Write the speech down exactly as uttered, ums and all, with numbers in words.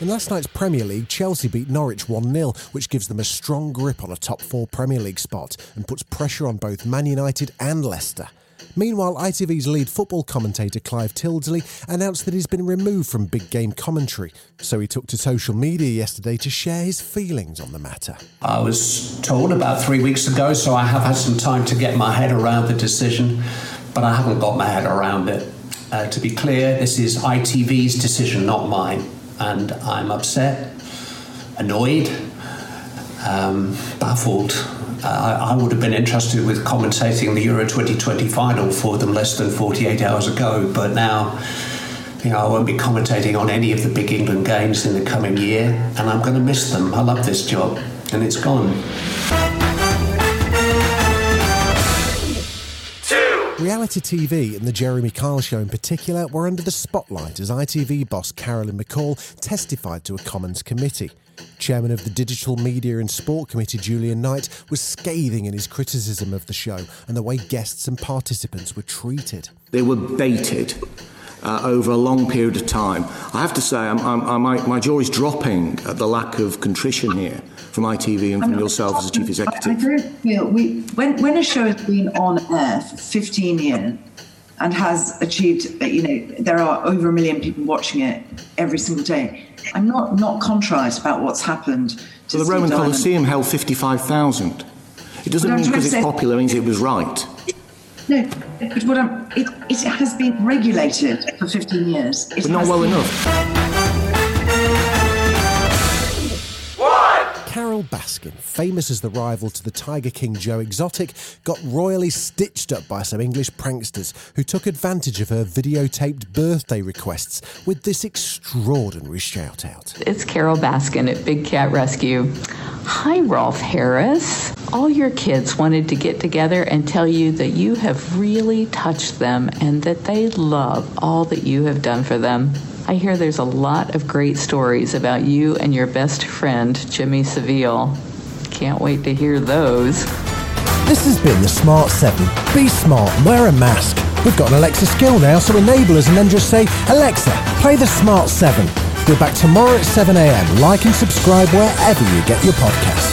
In last night's Premier League, Chelsea beat Norwich one nil, which gives them a strong grip on a top four Premier League spot and puts pressure on both Man United and Leicester. Meanwhile, I T V's lead football commentator Clive Tyldesley announced that he's been removed from big game commentary, so he took to social media yesterday to share his feelings on the matter. I was told about three weeks ago, so I have had some time to get my head around the decision, but I haven't got my head around it. Uh, to be clear, this is I T V's decision, not mine. And I'm upset, annoyed, um, baffled. Uh, I would have been interested with commentating the Euro twenty twenty final for them less than forty-eight hours ago, but now, you know, I won't be commentating on any of the big England games in the coming year, and I'm going to miss them. I love this job, and it's gone. Reality T V and the Jeremy Kyle show in particular were under the spotlight as I T V boss Carolyn McCall testified to a Commons committee. Chairman of the Digital Media and Sport Committee, Julian Knight, was scathing in his criticism of the show and the way guests and participants were treated. They were baited uh, over a long period of time. I have to say, I'm, I'm, I'm, my, my jaw is dropping at the lack of contrition here from I T V and from yourself as a chief executive. I don't feel we when when a show has been on air for fifteen years and has achieved, you know, there are over a million people watching it every single day. I'm not not contrite about what's happened. To well, the Roman Diamond. Colosseum held fifty-five thousand. It doesn't mean because it's say, popular means it was right. No, but what I'm, it it has been regulated for fifteen years. It but not well been, enough. Carole Baskin, famous as the rival to the Tiger King Joe Exotic, got royally stitched up by some English pranksters who took advantage of her videotaped birthday requests with this extraordinary shout-out. It's Carole Baskin at Big Cat Rescue. Hi, Rolf Harris. All your kids wanted to get together and tell you that you have really touched them and that they love all that you have done for them. I hear there's a lot of great stories about you and your best friend, Jimmy Savile. Can't wait to hear those. This has been The Smart seven. Be smart, wear a mask. We've got an Alexa skill now, so enable us and then just say, Alexa, play The Smart seven. We're back tomorrow at seven a.m. Like and subscribe wherever you get your podcasts.